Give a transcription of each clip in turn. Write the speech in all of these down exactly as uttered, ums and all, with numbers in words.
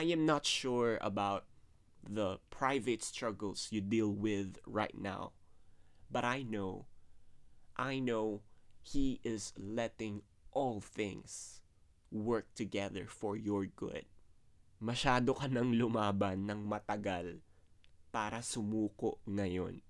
I am not sure about the private struggles you deal with right now, but I know, I know He is letting all things work together for your good. Masyado ka nang lumaban ng matagal para sumuko ngayon.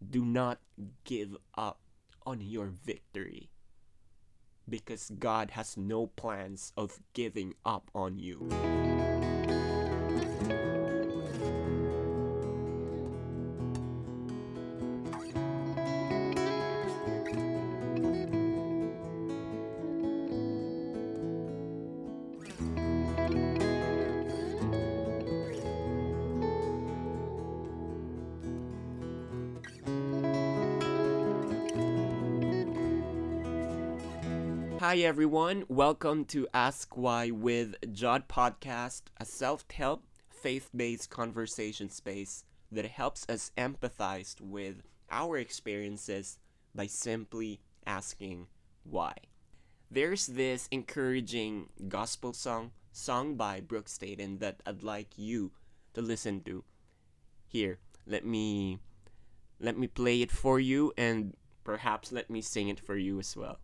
Do not give up on your victory, because God has no plans of giving up on you. Hi everyone, welcome to Ask Why with Jod Podcast, a self-help, faith-based conversation space that helps us empathize with our experiences by simply asking why. There's this encouraging gospel song, sung by Brooke Staden, that I'd like you to listen to. Here, let me, let me play it for you, and perhaps let me sing it for you as well.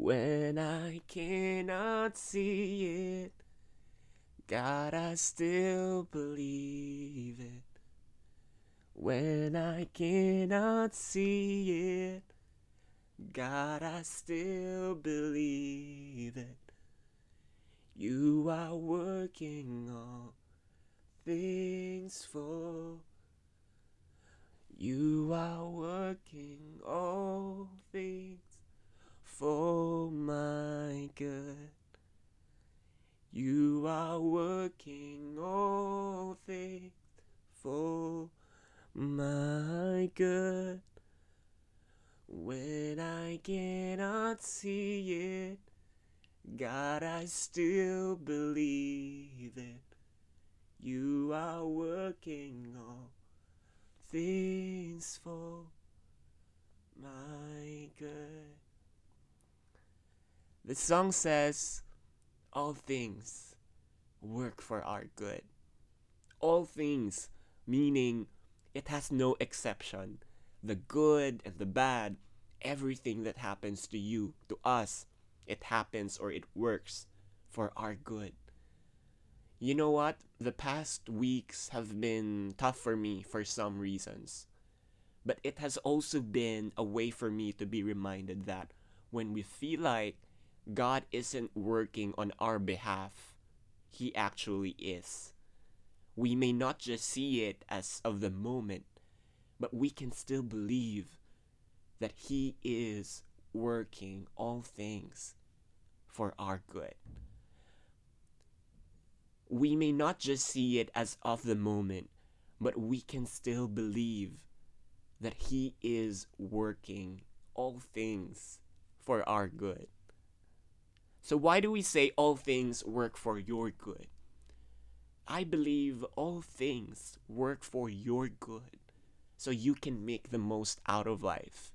When I cannot see it, God, I still believe it. When I cannot see it, God, I still believe it. You are working all things for. You are working all things for my good. You are working all things for my good. When I cannot see it, God, I still believe it. You are working all things for my good. The song says, all things work for our good. All things, meaning it has no exception. The good and the bad, everything that happens to you, to us, it happens or it works for our good. You know what? The past weeks have been tough for me for some reasons. But it has also been a way for me to be reminded that when we feel like God isn't working on our behalf, He actually is. We may not just see it as of the moment, but we can still believe that He is working all things for our good. We may not just see it as of the moment, but we can still believe that He is working all things for our good. So why do we say all things work for your good? I believe all things work for your good so you can make the most out of life.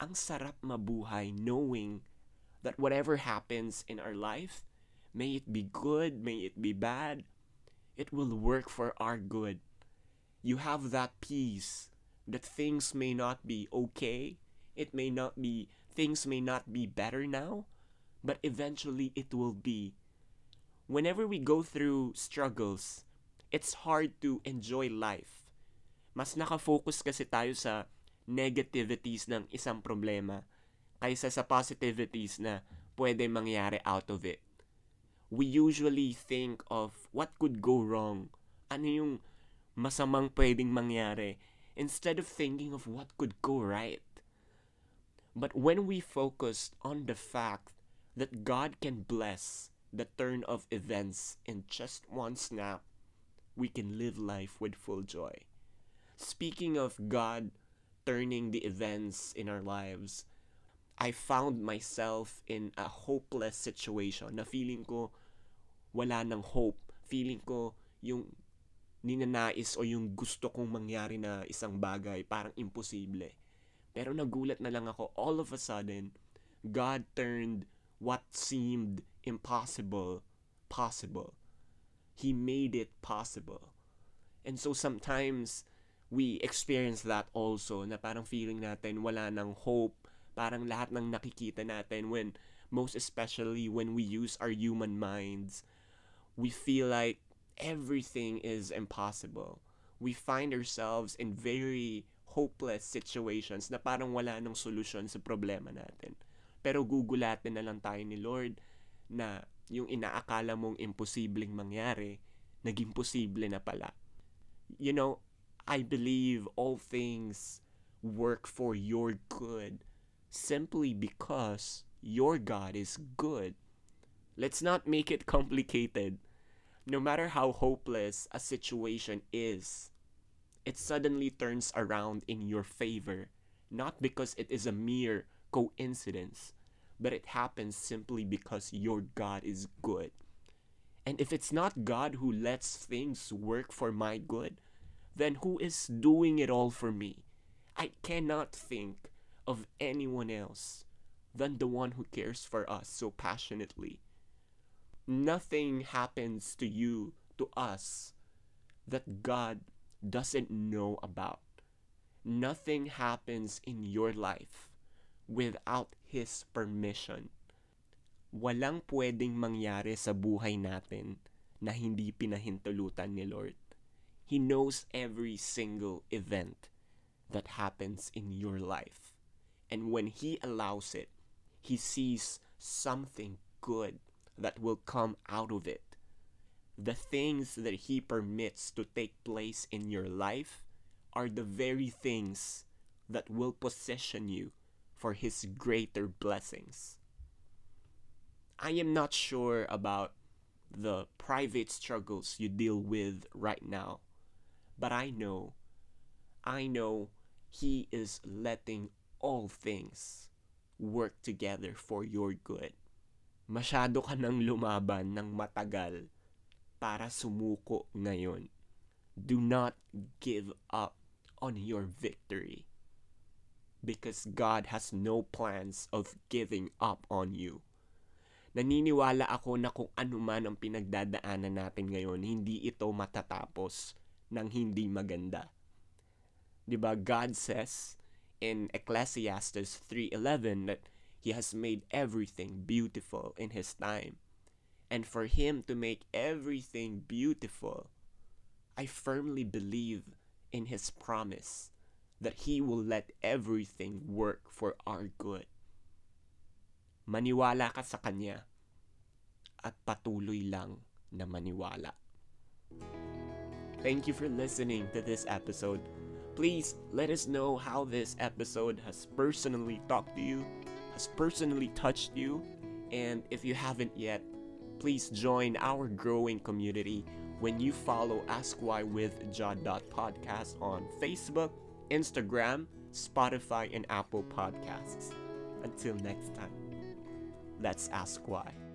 Ang sarap mabuhay knowing that whatever happens in our life, may it be good, may it be bad, it will work for our good. You have that peace that things may not be okay, it may not be, things may not be better now, but eventually it will be. Whenever we go through struggles, it's hard to enjoy life. Mas nakafocus kasi tayo sa negativities ng isang problema kaysa sa positivities na pwede mangyari out of it. We usually think of what could go wrong, ano yung masamang pwedeng mangyari, instead of thinking of what could go right. But when we focused on the fact that God can bless the turn of events in just one snap, we can live life with full joy. Speaking of God turning the events in our lives, I found myself in a hopeless situation na feeling ko wala ng hope. Feeling ko yung ninanais o yung gusto kong mangyari na isang bagay parang imposible. Pero nagulat na lang ako, all of a sudden, God turned what seemed impossible possible. He made it possible. And so sometimes we experience that also na parang feeling natin wala ng hope. Parang lahat ng nakikita natin when, most especially when we use our human minds, we feel like everything is impossible. We find ourselves in very hopeless situations na parang wala nang solusyon sa problema natin. Pero gugulatin na lang tayo ni Lord na yung inaakala mong imposibleng mangyari, naging posible na pala. You know, I believe all things work for your good. Simply because your God is good. Let's not make it complicated. No matter how hopeless a situation is, it suddenly turns around in your favor, not because it is a mere coincidence, but it happens simply because your God is good. And if it's not God who lets things work for my good, then who is doing it all for me? I cannot think of anyone else than the one who cares for us so passionately. Nothing happens to you, to us, that God doesn't know about. Nothing happens in your life without His permission. Walang pwedeng mangyari sa buhay natin na hindi pinahintulutan ni Lord. He knows every single event that happens in your life. And when He allows it, He sees something good that will come out of it. The things that He permits to take place in your life are the very things that will position you for His greater blessings. I am not sure about the private struggles you deal with right now, but I know, I know He is letting all things work together for your good. Masyado ka nang lumaban ng matagal para sumuko ngayon. Do not give up on your victory because God has no plans of giving up on you. Naniniwala ako na kung anuman ang pinagdadaanan natin ngayon, hindi ito matatapos ng hindi maganda. Diba, God says in Ecclesiastes three eleven that He has made everything beautiful in His time. And for Him to make everything beautiful, I firmly believe in His promise that He will let everything work for our good. Maniwala ka sa Kanya at patuloy lang na maniwala. Thank you for listening to this episode. Please let us know how this episode has personally talked to you, has personally touched you, and if you haven't yet, please join our growing community when you follow Ask Why with Jod Podcast on Facebook, Instagram, Spotify, and Apple Podcasts. Until next time. Let's ask why.